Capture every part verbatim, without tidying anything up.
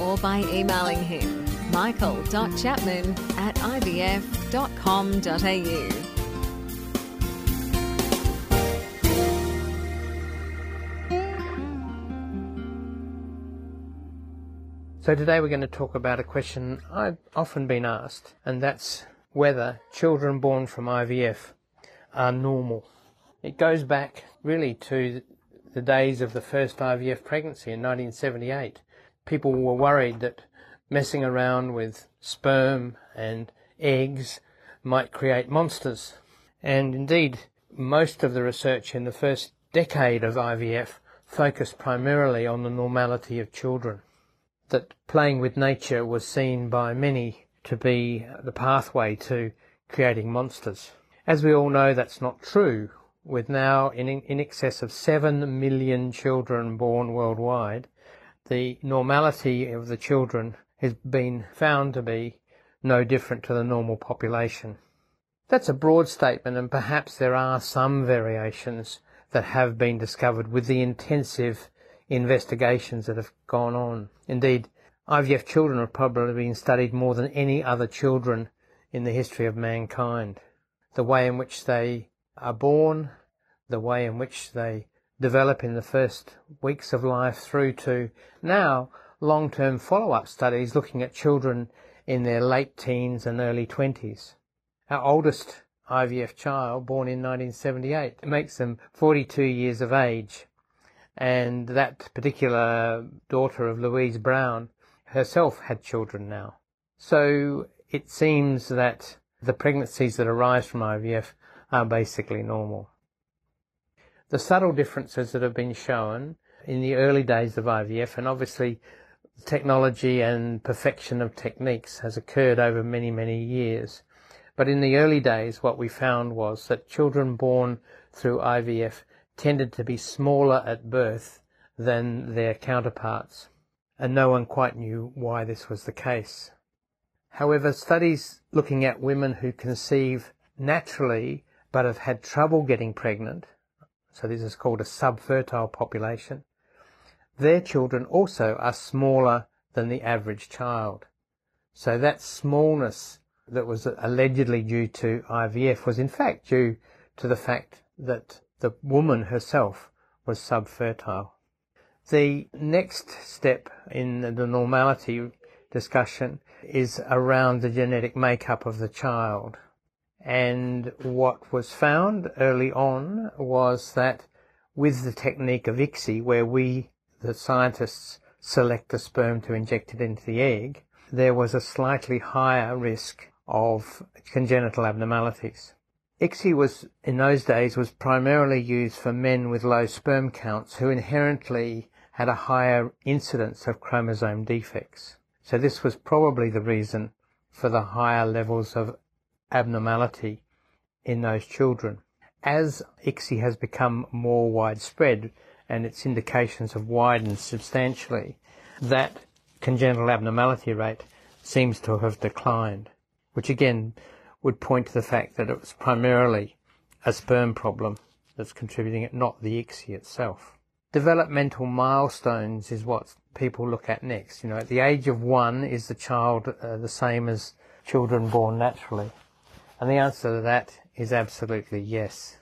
Or by emailing him, michael.chapman at ivf.com.au. So today we're going to talk about a question I've often been asked, and that's whether children born from I V F are normal. It goes back really to the days of the first I V F pregnancy in nineteen seventy-eight. People were worried that messing around with sperm and eggs might create monsters. And indeed, most of the research in the first decade of I V F focused primarily on the normality of children, that playing with nature was seen by many to be the pathway to creating monsters. As we all know, that's not true, with now in, in excess of seven million children born worldwide. The normality of the children has been found to be no different to the normal population. That's a broad statement, and perhaps there are some variations that have been discovered with the intensive investigations that have gone on. Indeed, I V F children have probably been studied more than any other children in the history of mankind. The way in which they are born, the way in which they develop in the first weeks of life, through to now long-term follow-up studies looking at children in their late teens and early twenties. Our oldest I V F child, born in nineteen seventy-eight, makes them forty-two years of age, and that particular daughter of Louise Brown herself had children now. So it seems that the pregnancies that arise from I V F are basically normal. The subtle differences that have been shown in the early days of I V F, and obviously technology and perfection of techniques has occurred over many, many years. But in the early days, what we found was that children born through I V F tended to be smaller at birth than their counterparts, and no one quite knew why this was the case. However, studies looking at women who conceive naturally but have had trouble getting pregnant, so this is called a subfertile population, their children also are smaller than the average child. So that smallness that was allegedly due to I V F was in fact due to the fact that the woman herself was subfertile. The next step in the normality discussion is around the genetic makeup of the child. And what was found early on was that with the technique of I C S I, where we, the scientists, select the sperm to inject it into the egg, there was a slightly higher risk of congenital abnormalities. I C S I was, in those days, was primarily used for men with low sperm counts who inherently had a higher incidence of chromosome defects. So this was probably the reason for the higher levels of abnormality in those children. As I C S I has become more widespread and its indications have widened substantially, that congenital abnormality rate seems to have declined, which again would point to the fact that it was primarily a sperm problem that's contributing it, not the I C S I itself. Developmental milestones is what people look at next. You know, at the age of one, is the child uh, the same as children born naturally? And the answer to that is absolutely yes.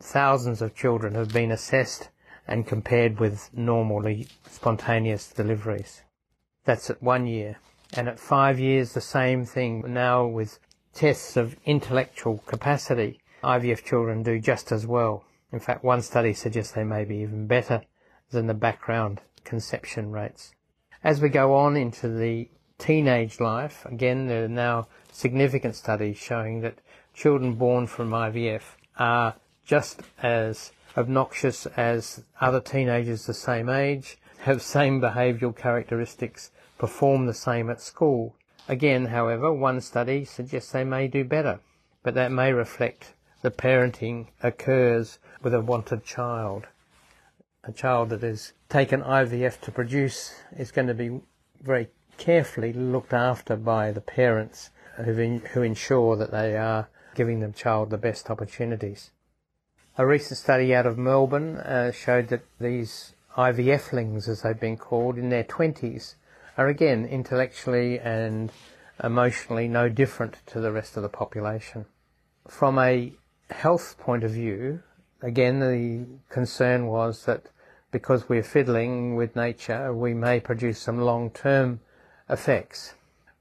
Thousands of children have been assessed and compared with normally spontaneous deliveries. That's at one year. And at five years, the same thing. Now with tests of intellectual capacity, I V F children do just as well. In fact, one study suggests they may be even better than the background conception rates. As we go on into the teenage life, again, there are now significant studies showing that children born from I V F are just as obnoxious as other teenagers the same age, have same behavioural characteristics, perform the same at school. Again, however, one study suggests they may do better, but that may reflect the parenting occurs with a wanted child. A child that is taken I V F to produce is going to be very carefully looked after by the parents who who ensure that they are giving the child the best opportunities. A recent study out of Melbourne uh, showed that these IVFlings, as they've been called, in their twenties are again intellectually and emotionally no different to the rest of the population. From a health point of view, again, the concern was that because we're fiddling with nature, we may produce some long-term effects.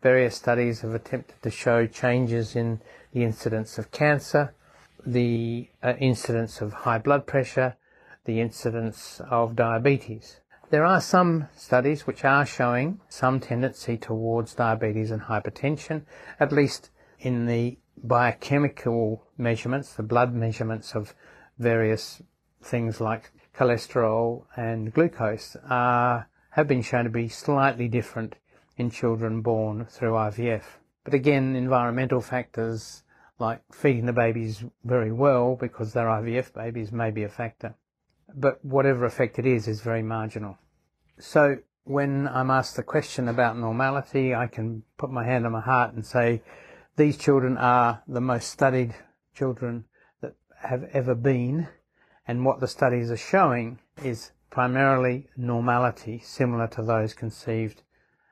Various studies have attempted to show changes in the incidence of cancer, the uh, incidence of high blood pressure, the incidence of diabetes. There are some studies which are showing some tendency towards diabetes and hypertension, at least in the biochemical measurements, the blood measurements of various things like cholesterol and glucose are, have been shown to be slightly different in children born through I V F. But again, environmental factors like feeding the babies very well because they're I V F babies may be a factor. But whatever effect it is, is very marginal. So when I'm asked the question about normality, I can put my hand on my heart and say these children are the most studied children that have ever been, and what the studies are showing is primarily normality, similar to those conceived